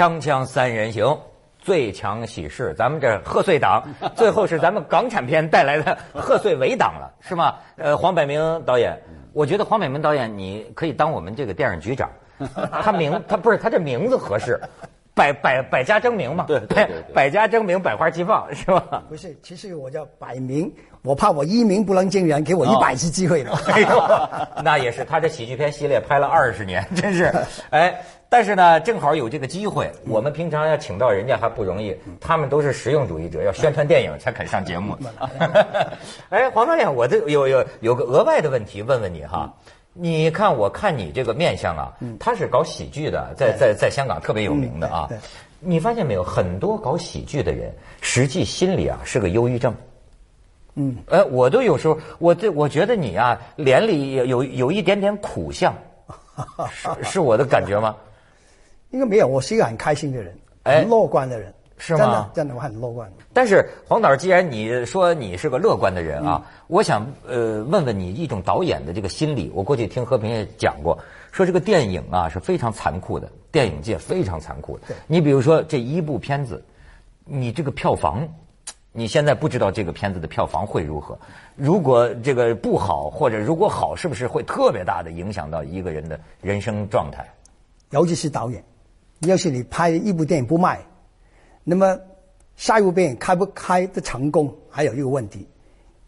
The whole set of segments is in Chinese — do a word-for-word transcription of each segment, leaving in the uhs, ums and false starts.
锵锵三人行，最强喜事，咱们这贺岁档最后是咱们港产片带来的贺岁尾档了，是吗？呃，黄百鸣导演，我觉得黄百鸣导演你可以当我们这个电影局长，他名他不是他这名字合适，百百百家争鸣嘛，对对对，百家争鸣，百花齐放，是吧？不是，其实我叫百鸣，我怕我一鸣不能惊人，给我一百次机会了。哦、那也是，他这喜剧片系列拍了二十年，真是，哎。但是呢，正好有这个机会，我们平常要请到人家还不容易，他们都是实用主义者，要宣传电影才肯上节目。哎，黄导演，我这有有有个额外的问题问问你哈，你看我看你这个面相啊，他是搞喜剧的，在在在香港特别有名的啊，你发现没有，很多搞喜剧的人实际心里啊是个忧郁症。嗯，哎，我都有时候，我这我觉得你啊脸里有有一点点苦相，是是我的感觉吗？应该没有，我是一个很开心的人，很乐观的人，是吗？真的，真的，我很乐观。但是黄导，既然你说你是个乐观的人啊，嗯、我想呃问问你一种导演的这个心理。我过去听和平也讲过，说这个电影啊是非常残酷的，电影界非常残酷的。你比如说这一部片子，你这个票房，你现在不知道这个片子的票房会如何。如果这个不好，或者如果好，是不是会特别大的影响到一个人的人生状态？尤其是导演。要是你拍一部电影不卖，那么下一部电影开不开的成功还有一个问题。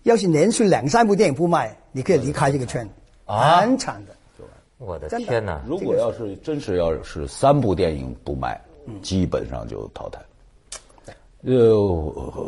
要是连续两三部电影不卖，你可以离开这个圈，很惨的。我的天哪！如果要是真是要是三部电影不卖，基本上就淘汰。呃，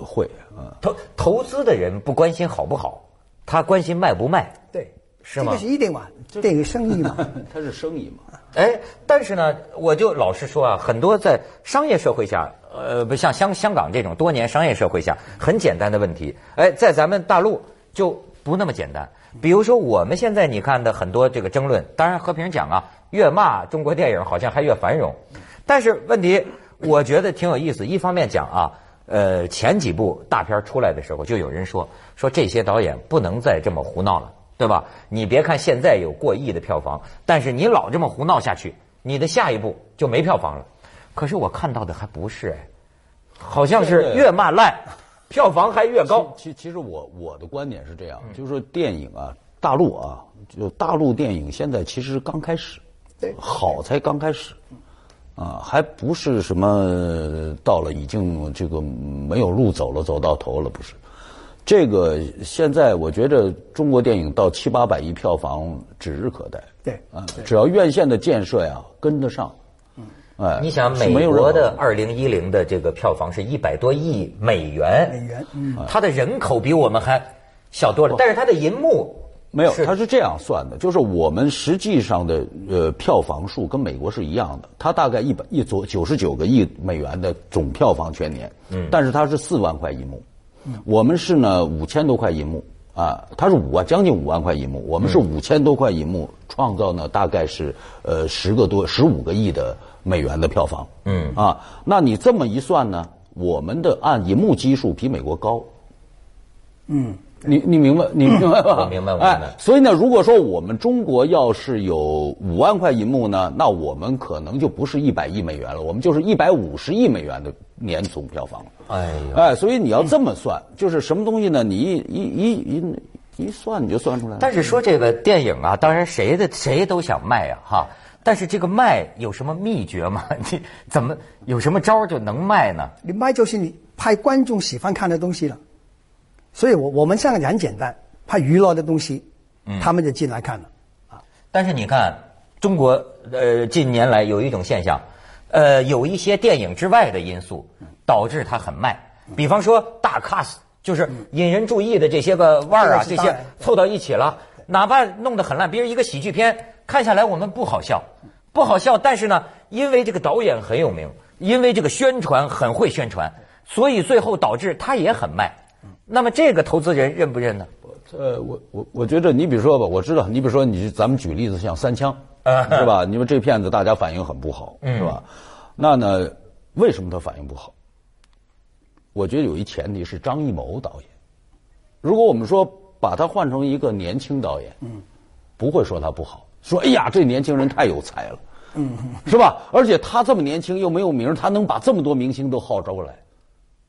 会啊。投投资的人不关心好不好，他关心卖不卖。对。是吗？这个是一定嘛，电影生意嘛，它是生意嘛。哎，但是呢，我就老实说啊，很多在商业社会下，呃，不像香香港这种多年商业社会下，很简单的问题，哎，在咱们大陆就不那么简单。比如说我们现在你看的很多这个争论，当然和平讲啊，越骂中国电影好像还越繁荣，但是问题我觉得挺有意思。一方面讲啊。呃，前几部大片出来的时候，就有人说说这些导演不能再这么胡闹了，对吧？你别看现在有过亿的票房，但是你老这么胡闹下去，你的下一部就没票房了。可是我看到的还不是，哎，好像是越骂烂，票房还越高。其其实我我的观点是这样，就是说电影啊，大陆啊，就大陆电影现在其实刚开始，好才刚开始。啊，还不是什么到了已经这个没有路走了，走到头了，不是？这个现在我觉得中国电影到七八百亿票房指日可待。对，啊，只要院线的建设呀跟得上，嗯，哎，你想美国的二零一零的这个票房是一百多亿美元，美元，嗯，它的人口比我们还小多了，但是它的银幕。没有，它是这样算的，就是我们实际上的呃票房数跟美国是一样的，它大概一百一左九十九个亿美元的总票房全年，嗯，但是它是四万块银幕，嗯，我们是呢五千多块银幕啊，它是五万将近五万块银幕，我们是五千多块银幕，创造呢大概是呃十个多十五个亿的美元的票房，嗯啊，那你这么一算呢，我们的按银幕基数比美国高，嗯。你你明白你明白吧？我明白，我明白。哎，所以呢，如果说我们中国要是有五万块银幕呢，那我们可能就不是一百亿美元了，我们就是一百五十亿美元的年总票房了。哎呦，哎，所以你要这么算，就是什么东西呢？你一一一一一算，你就算出来了。但是说这个电影啊，当然谁的谁都想卖啊，哈。但是这个卖有什么秘诀吗？你怎么有什么招就能卖呢？你卖就是你拍观众喜欢看的东西了。所以我，我我们香港人很简单，拍娱乐的东西，他们就进来看了啊。但是你看，中国呃近年来有一种现象，呃，有一些电影之外的因素导致它很卖。比方说大咖，就是引人注意的这些个腕儿啊，这些凑到一起了，哪怕弄得很烂，比如一个喜剧片看下来，我们不好笑，不好笑。但是呢，因为这个导演很有名，因为这个宣传很会宣传，所以最后导致它也很卖。那么这个投资人认不认呢？呃，我我我觉得你比如说吧，我知道你比如说你咱们举例子像三枪，是吧？你说这片子大家反应很不好，是吧？那呢，为什么他反应不好？我觉得有一前提是张艺谋导演。如果我们说把他换成一个年轻导演，嗯，不会说他不好，说哎呀这年轻人太有才了。嗯，是吧？而且他这么年轻又没有名，他能把这么多明星都号召来，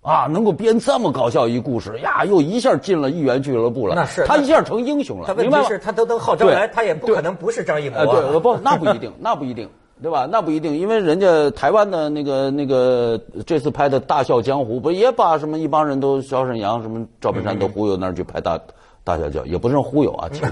啊，能够编这么搞笑一故事呀，又一下进了一元俱乐部了，那是他一下成英雄了。他问题是，他都能号召来，他也不可能不是张艺谋、啊。对，我不，那不一定，那不一定。对吧？那不一定，因为人家台湾的那个那个这次拍的《大笑江湖》，不也把什么一帮人都小沈阳、什么赵本山都忽悠那儿去拍大大笑江，也不是忽悠啊，请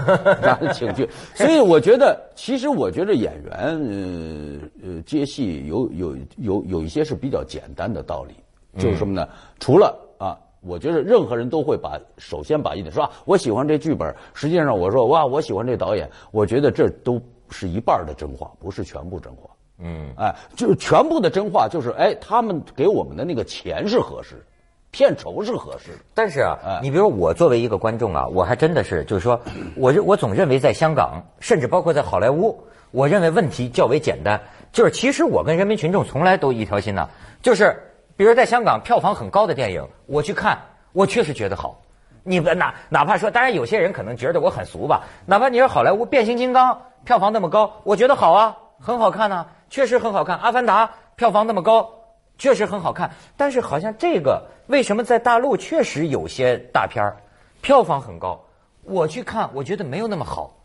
请去。所以我觉得，其实我觉得演员呃呃接戏有有有有一些是比较简单的道理，就是什么呢？除了啊。我觉得任何人都会把首先把一点说、啊，我喜欢这剧本。实际上我说哇，我喜欢这导演。我觉得这都是一半的真话，不是全部真话。嗯，哎，就全部的真话就是哎，他们给我们的那个钱是合适，片酬是合适。但是啊，哎、你比如我作为一个观众啊，我还真的是就是说，我我总认为在香港，甚至包括在好莱坞，我认为问题较为简单。就是其实我跟人民群众从来都一条心呐、啊，就是。比如在香港票房很高的电影，我去看，我确实觉得好。你哪哪怕说，当然有些人可能觉得我很俗吧。哪怕你说好莱坞《变形金刚》票房那么高，我觉得好啊，很好看啊，确实很好看。《阿凡达》票房那么高，确实很好看。但是好像这个为什么在大陆确实有些大片儿票房很高，我去看我觉得没有那么好。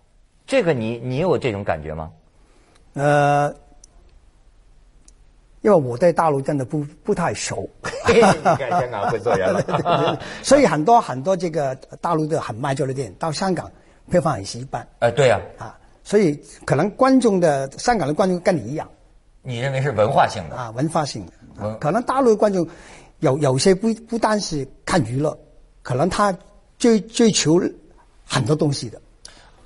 这个你你有这种感觉吗？呃。因为我对大陆真的不不太熟，你看香港会做人了，所以很多很多这个大陆的很卖座的电影到香港票房也是一般。哎、呃，对呀、啊，啊，所以可能观众的香港的观众跟你一样，你认为是文化性的啊，文化性的、啊嗯。可能大陆的观众有有些不不单是看娱乐，可能他追追求很多东西的。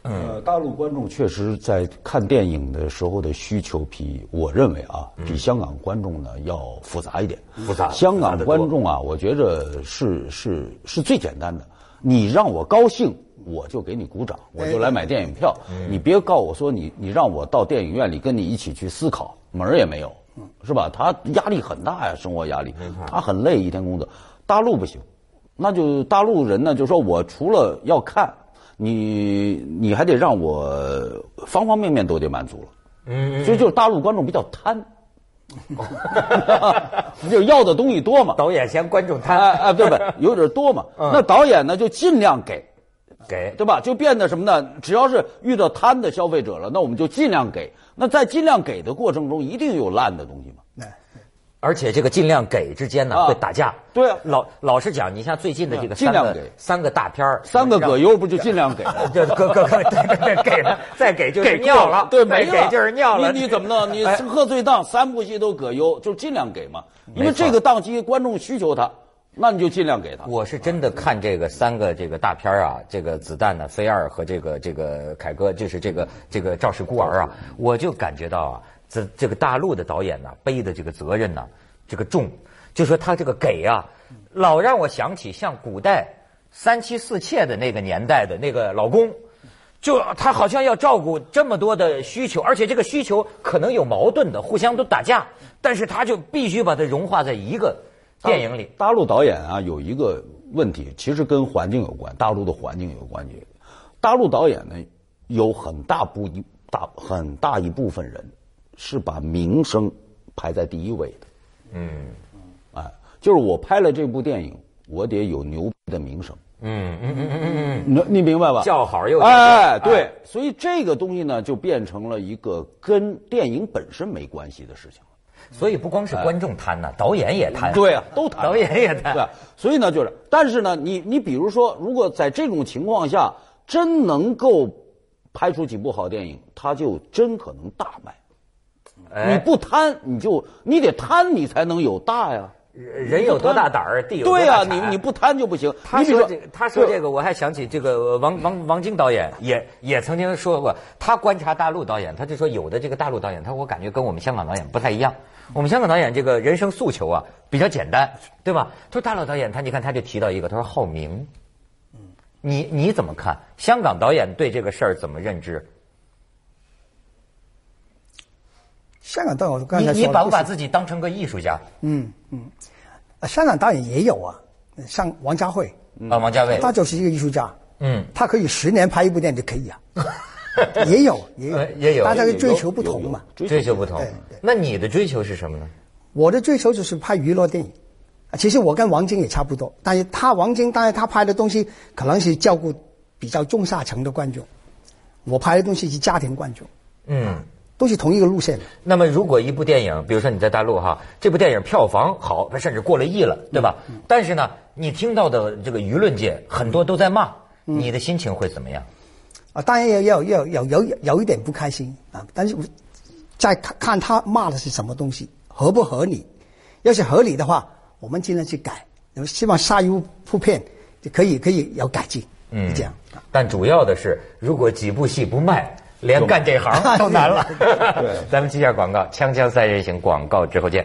呃，大陆观众确实在看电影的时候的需求比我认为啊，比香港观众呢要复杂一点。复杂，香港观众啊，我觉着是是是最简单的。你让我高兴，我就给你鼓掌，我就来买电影票。你别告我说你你让我到电影院里跟你一起去思考，门儿也没有，是吧？他压力很大呀，生活压力，他很累，一天工作。大陆不行，那就大陆人呢就说我除了要看。你你还得让我方方面面都得满足了，嗯，所以就是大陆观众比较贪，就要的东西多嘛。导演嫌观众贪啊、哎哎，对吧？有点多嘛。嗯、那导演呢就尽量给，给对吧？就变得什么呢？只要是遇到贪的消费者了，那我们就尽量给。那在尽量给的过程中，一定有烂的东西嘛。嗯而且这个尽量给之间呢、啊、会打架。对啊，老老实讲，你像最近的这个三个三个大片儿，三个葛优不就尽量给了？对，葛葛葛，对对，给了，再给就是尿了，对，没给就是尿了。你你怎么弄？你喝醉档，三部戏都葛优，就尽量给嘛，因为这个档期观众需求他，那你就尽量给他。我是真的看这个三个这个大片啊，这个子弹呢、啊、飞二和这个这个凯歌，就是这个这个赵氏孤儿啊，我就感觉到啊。这这个大陆的导演呢、啊，背的这个责任呢、啊，这个重，就说他这个给啊，老让我想起像古代三妻四妾的那个年代的那个老公，就他好像要照顾这么多的需求，而且这个需求可能有矛盾的，互相都打架，但是他就必须把它融化在一个电影里。大, 大陆导演啊，有一个问题，其实跟环境有关，大陆的环境有关系。大陆导演呢，有很大部一大很大一部分人。是把名声排在第一位的，嗯，哎、啊，就是我拍了这部电影，我得有牛逼的名声，嗯嗯嗯嗯嗯，你你明白吧？叫好又哎，对，哎、所以这个东西呢，就变成了一个跟电影本身没关系的事情了。所以不光是观众贪呐、啊哎，导演也贪，对啊，都贪，导演也贪，对、啊。所以呢，就是，但是呢，你你比如说，如果在这种情况下，真能够拍出几部好电影，它就真可能大卖。你不贪，你就你得贪，你才能有大呀。人有多大胆儿，地有多大产。对呀、啊，你你不贪就不行。他说这，他说这个，我还想起这个王王王晶导演也也曾经说过，他观察大陆导演，他就说有的这个大陆导演，他我感觉跟我们香港导演不太一样。我们香港导演这个人生诉求啊比较简单，对吧？他说大陆导演，他你看他就提到一个，他说好名。嗯，你你怎么看？香港导演对这个事儿怎么认知？香港导演，我刚才说你你把不把自己当成个艺术家？嗯嗯，香港导演也有啊，像王家卫啊，王家卫，他就是一个艺术家。嗯，他可以十年拍一部电影就可以啊。也有也有也有，大家的追求不同嘛，追求不同。那你的追求是什么呢？我的追求就是拍娱乐电影，其实我跟王晶也差不多，但是他王晶，当然他拍的东西可能是照顾比较中下层的观众，我拍的东西是家庭观众，嗯，都是同一个路线的。那么如果一部电影，比如说你在大陆哈，这部电影票房好，甚至过了亿了，对吧？嗯嗯、但是呢，你听到的这个舆论界很多都在骂，嗯、你的心情会怎么样？啊，当然也要要要有有一点不开心啊，但是在看看他骂的是什么东西，合不合理？要是合理的话，我们尽量去改，希望下一部片就可以可以有改进，嗯，这样。但主要的是，如果几部戏不卖，连干这行都难了。咱们接下广告，《锵锵三人行》广告之后见。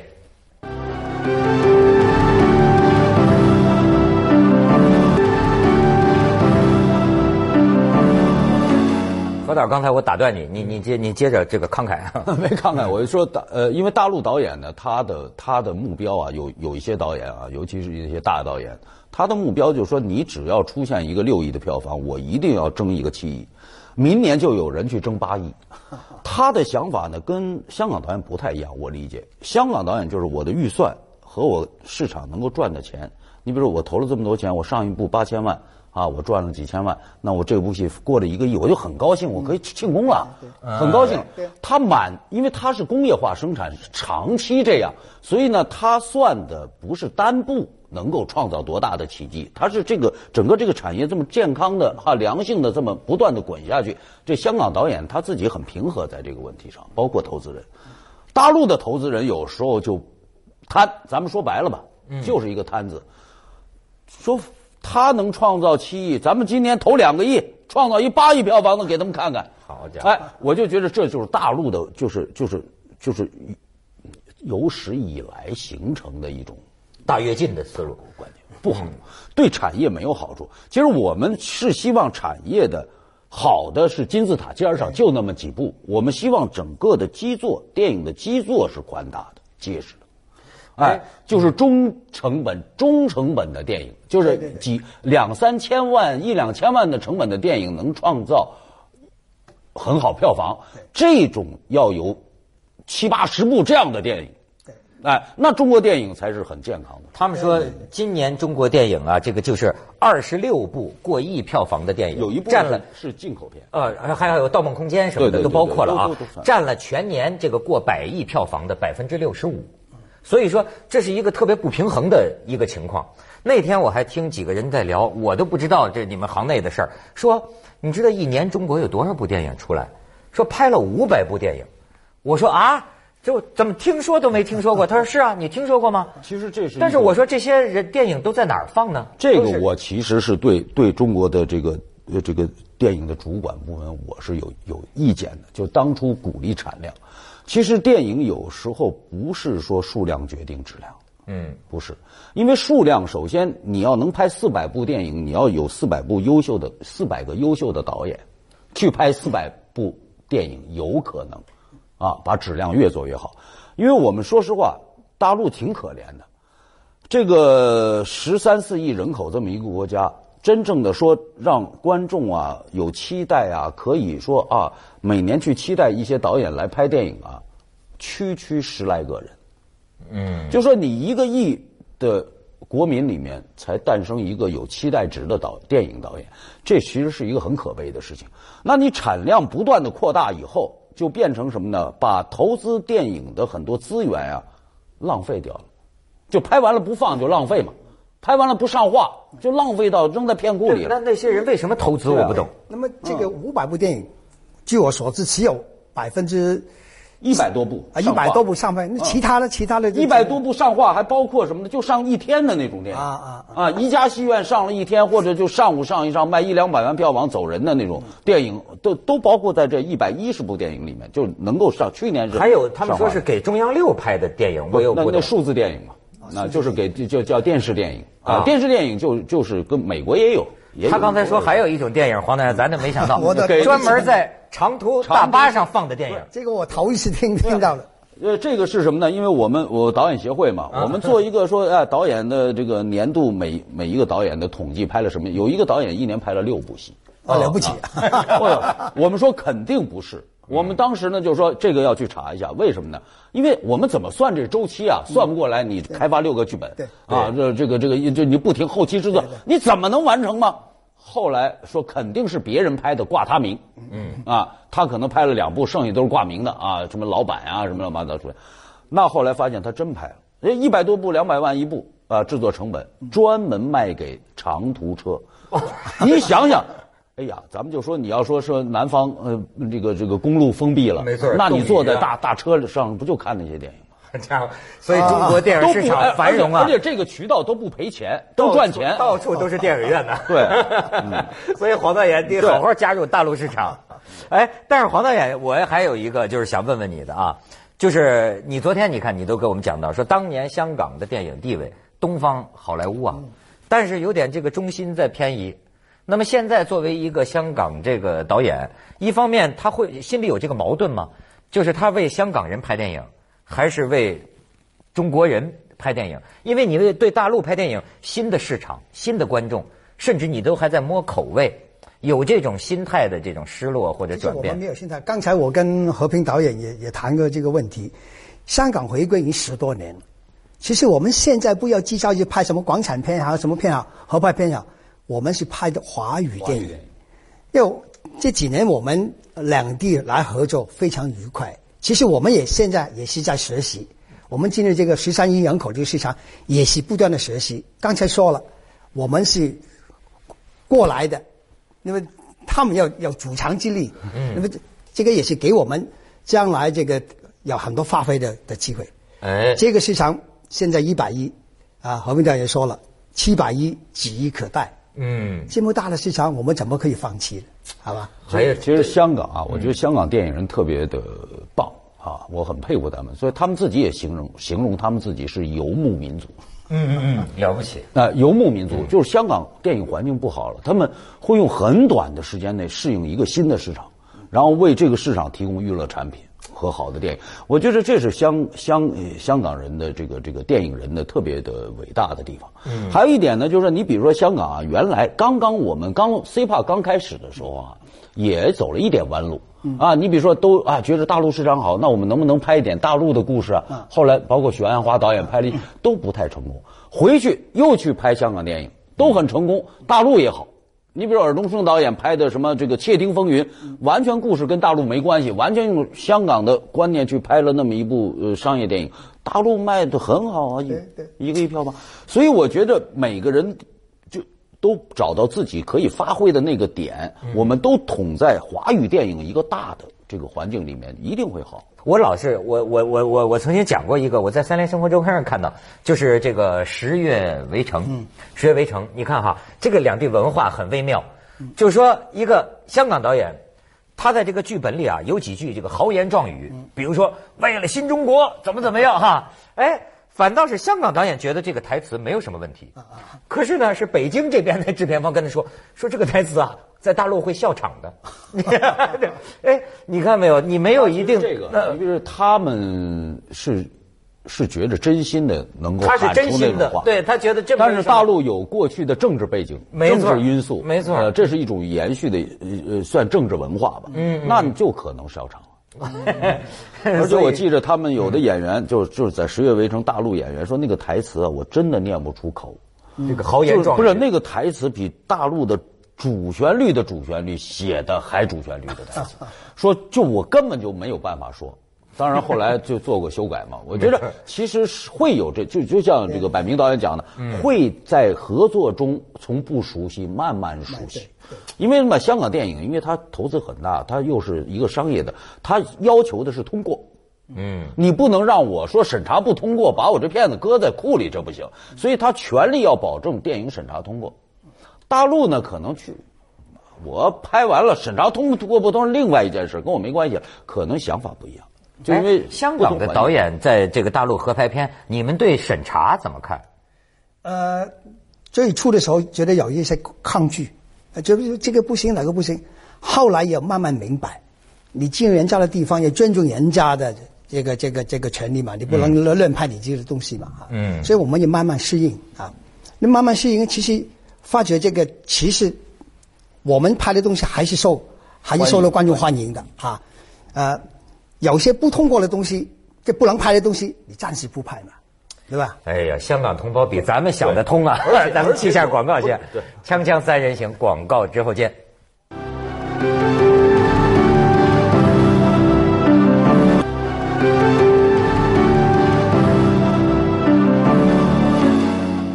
何导，刚才我打断你，你你接你接着这个慷慨啊。没慷慨，我就说大呃，因为大陆导演呢，他的他的目标啊，有有一些导演啊，尤其是一些大导演，他的目标就是说，你只要出现一个六亿的票房，我一定要争一个七亿，明年就有人去争八亿。他的想法呢，跟香港导演不太一样，我理解。香港导演就是我的预算和我市场能够赚的钱，你比如说我投了这么多钱，我上一部八千万。啊，我赚了几千万，那我这部戏过了一个亿，我就很高兴，我可以庆功了，嗯、很高兴。他满，因为他是工业化生产，长期这样，所以呢，他算的不是单部能够创造多大的奇迹，他是这个整个这个产业这么健康的啊，良性的这么不断的滚下去。这香港导演他自己很平和在这个问题上，包括投资人，大陆的投资人有时候就贪，咱们说白了吧，就是一个贪字，嗯、说。他能创造七亿，咱们今年投两个亿，创造一八亿票房的，给他们看看。好家伙！哎，我就觉得这就是大陆的，就是就是就是有史以来形成的一种大跃进的思路观念，不好，嗯、对产业没有好处。其实我们是希望产业的好的是金字塔尖上就那么几步，我们希望整个的基座，电影的基座是宽大的、结实的。哎，就是中成本、中成本的电影，就是几两三千万、一两千万的成本的电影能创造很好票房，这种要有七八十部这样的电影，哎，那中国电影才是很健康的。他们说今年中国电影啊，这个就是二十六部过亿票房的电影，有一部占了是进口片，呃，还有《盗梦空间》什么的都包括了啊，占了全年这个过百亿票房的百分之六十五。所以说，这是一个特别不平衡的一个情况。那天我还听几个人在聊，我都不知道这你们行内的事儿。说，你知道一年中国有多少部电影出来？说拍了五百部电影。我说啊，就怎么听说都没听说过。他说是啊，你听说过吗？其实这是，但是我说这些人电影都在哪儿放呢？这个我其实是对对中国的这个呃这个电影的主管部门，我是有有意见的。就当初鼓励产量。其实电影有时候不是说数量决定质量，嗯，不是，因为数量首先你要能拍四百部电影，你要有四百部优秀的四百个优秀的导演，去拍四百部电影有可能，啊，把质量越做越好。因为我们说实话，大陆挺可怜的，这个十三四亿人口这么一个国家。真正的说，让观众啊有期待啊，可以说啊，每年去期待一些导演来拍电影啊，区区十来个人，嗯，就说你一个亿的国民里面才诞生一个有期待值的导电影导演，这其实是一个很可悲的事情。那你产量不断的扩大以后，就变成什么呢？把投资电影的很多资源啊浪费掉了，就拍完了不放就浪费嘛。拍完了不上画，就浪费到扔在片库里了。那那些人为什么投资？我不懂。啊、那么这个五百部电影，嗯、据我所知，只有百分之一百多部啊，一百多部上画。那其他的、嗯、其他的，一百多部上画还包括什么呢？就上一天的那种电影啊啊啊！一家戏院上了一天，或者就上午上一上，卖一两百万票房走人的那种电影，嗯、都都包括在这一百一十部电影里面，就能够上。去年是还有他们说是给中央六拍的电影，我有不懂。那那数字电影嘛。那就是给就叫电视电影啊，电视电影就就是跟美国也有。他刚才说还有一种电影，黄大爷，咱都没想到，专门在长途大巴上放的电影。这个我头一次听听到了。呃，这个是什么呢？因为我们我导演协会嘛，我们做一个说啊，导演的这个年度每每一个导演的统计拍了什么？有一个导演一年拍了六部戏，啊，了不起！我们说肯定不是。我们当时呢就说这个要去查一下，为什么呢？因为我们怎么算这周期啊？算不过来，你开发六个剧本，对啊，这这个这个就你不停后期制作，你怎么能完成吗？后来说肯定是别人拍的，挂他名，嗯啊，他可能拍了两部，剩下都是挂名的啊，什么老板啊，什么乱八糟出来。那后来发现他真拍了，人一百多部，两百万一部啊，制作成本专门卖给长途车。你想想。哎呀，咱们就说你要说说南方呃这个这个公路封闭了，没错，那你坐在大大车上不就看那些电影吗？家伙，所以中国电影市场繁荣啊，而且这个渠道都不赔钱，都赚钱，到处都是电影院呢。对，所以黄导演得好好加入大陆市场。哎，但是黄导演，我还有一个就是想问问你的啊，就是你昨天你看你都给我们讲到说，当年香港的电影地位东方好莱坞啊，但是有点这个中心在偏移。那么现在作为一个香港这个导演，一方面他会心里有这个矛盾吗？就是他为香港人拍电影，还是为中国人拍电影？因为你对大陆拍电影，新的市场、新的观众，甚至你都还在摸口味，有这种心态的这种失落或者转变。我们没有心态。刚才我跟和平导演也也谈过这个问题。香港回归已经十多年了，其实我们现在不要聚焦去拍什么港产片啊、什么片啊、合拍片啊。我们是拍的华语电影，因为这几年我们两地来合作非常愉快。其实我们也现在也是在学习，我们进入这个十三亿人口这个市场也是不断的学习。刚才说了，我们是过来的，那么他们要有主场之力，那么这个也是给我们将来这个有很多发挥的的机会。哎，这个市场现在一百亿啊，何文亮也说了，七百亿指日可待。嗯，这么大的市场，我们怎么可以放弃呢？好吧？还有，其实香港啊，我觉得香港电影人特别的棒啊，我很佩服他们。所以他们自己也形容形容他们自己是游牧民族。嗯嗯嗯，了不起。那游牧民族就是香港电影环境不好了，他们会用很短的时间内适应一个新的市场，然后为这个市场提供娱乐产品和好的电影。我觉得这是香香香港人的这个这个电影人的特别的伟大的地方。嗯，还有一点呢，就是你比如说香港啊，原来刚刚我们刚 C E P A 刚开始的时候啊，也走了一点弯路啊。你比如说都啊觉得大陆市场好，那我们能不能拍一点大陆的故事啊？后来包括许鞍华导演拍了都不太成功，回去又去拍香港电影，都很成功，大陆也好。你比如尔冬升导演拍的什么这个《窃听风云》，完全故事跟大陆没关系，完全用香港的观念去拍了那么一部呃商业电影，大陆卖的很好啊，一个一票吧。所以我觉得每个人就都找到自己可以发挥的那个点，我们都捅在华语电影一个大的这个环境里面，一定会好。我老是我我我我我曾经讲过一个，我在三联生活周刊上看到，就是这个十月围城。嗯，十月围城，你看哈，这个两地文化很微妙。嗯，就是说一个香港导演，他在这个剧本里啊有几句这个豪言壮语，比如说为了新中国怎么怎么样哈，哎，反倒是香港导演觉得这个台词没有什么问题，可是呢是北京这边的制片方跟他说说这个台词啊。在大陆会笑场的，哎，你看没有？你没有一定这个，你比如他们是是觉得真心的能够喊出那种话，他是真心的，对他觉得这。但是大陆有过去的政治背景、政治因素，没错，呃，这是一种延续的，呃，算政治文化吧。嗯，那你就可能笑场了。而且我记着他们有的演员，就就是在《十月围城》大陆演员说那个台词啊，我真的念不出口。这个豪言壮语不是那个台词比大陆的。主旋律的主旋律写的还主旋律的台词，说就我根本就没有办法说，当然后来就做过修改嘛。我觉得其实会有这就就像这个柏明导演讲的，会在合作中从不熟悉慢慢熟悉，因为嘛香港电影因为它投资很大，它又是一个商业的，它要求的是通过。嗯，你不能让我说审查不通过，把我这片子搁在库里，这不行，所以他全力要保证电影审查通过。大陆呢，可能去，我拍完了审查通过不通是另外一件事，跟我没关系了。可能想法不一样，就因为香港的导演在这个大陆合拍片，你们对审查怎么看？呃，最初的时候觉得有一些抗拒，觉得这个不行，哪个不行。后来也慢慢明白，你进人家的地方也尊重人家的这个这个这个权利嘛，你不能乱拍你自己的东西嘛。嗯，所以我们也慢慢适应啊，那慢慢适应，其实。发觉这个其实我们拍的东西还是受还是受了观众欢迎的啊。呃，有些不通过的东西，这不能拍的东西，你暂时不拍嘛，对吧？哎呀，香港同胞比咱们想得通啊！咱们去下广告去，锵锵三人行广告之后见。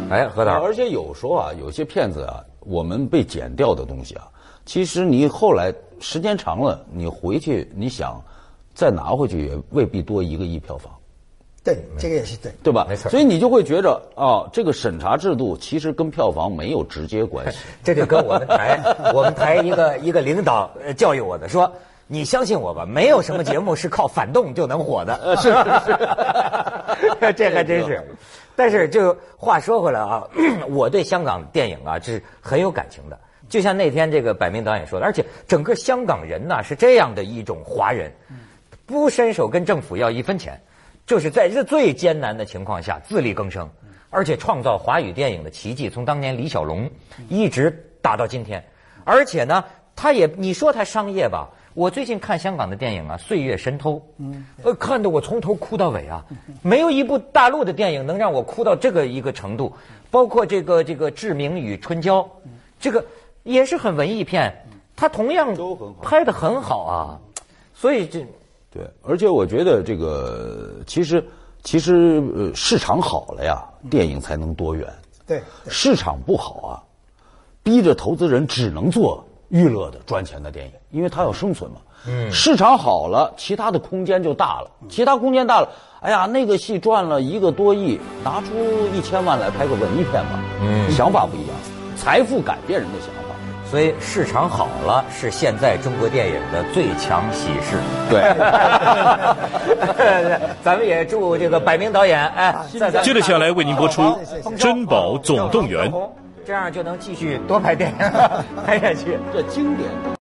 哎，何导，而且有时候啊，有些片子啊，我们被剪掉的东西啊，其实你后来时间长了，你回去你想再拿回去，也未必多一个亿票房。对，这个也是对，对吧？没错。所以你就会觉着啊、哦，这个审查制度其实跟票房没有直接关系。这就跟我们台，我们台一个一个领导教育我的说。你相信我吧，没有什么节目是靠反动就能火的，是是是，这还真是。但是就话说回来啊，我对香港电影啊是很有感情的，就像那天这个百鸣导演说的，而且整个香港人呐、啊、是这样的一种华人，不伸手跟政府要一分钱，就是在这最艰难的情况下自力更生，而且创造华语电影的奇迹，从当年李小龙一直打到今天，而且呢，他也你说他商业吧。我最近看香港的电影啊，《岁月神偷》，嗯，呃，看得我从头哭到尾啊，没有一部大陆的电影能让我哭到这个一个程度。包括这个这个《志明与春娇》，这个也是很文艺片，它同样拍得很好啊。所以这对，而且我觉得这个其实其实呃市场好了呀，电影才能多元。对，市场不好啊，逼着投资人只能做。娱乐的赚钱的电影，因为它要生存嘛。嗯，市场好了，其他的空间就大了，其他空间大了，哎呀，那个戏赚了一个多亿，拿出一千万来拍个文艺片吧。嗯，想法不一样，财富改变人的想法。所以市场好了是现在中国电影的最强喜事。对，咱们也祝这个百鸣导演哎。接着下来为您播出《珍宝总动员》。这样就能继续多拍电影，拍下去。这经典。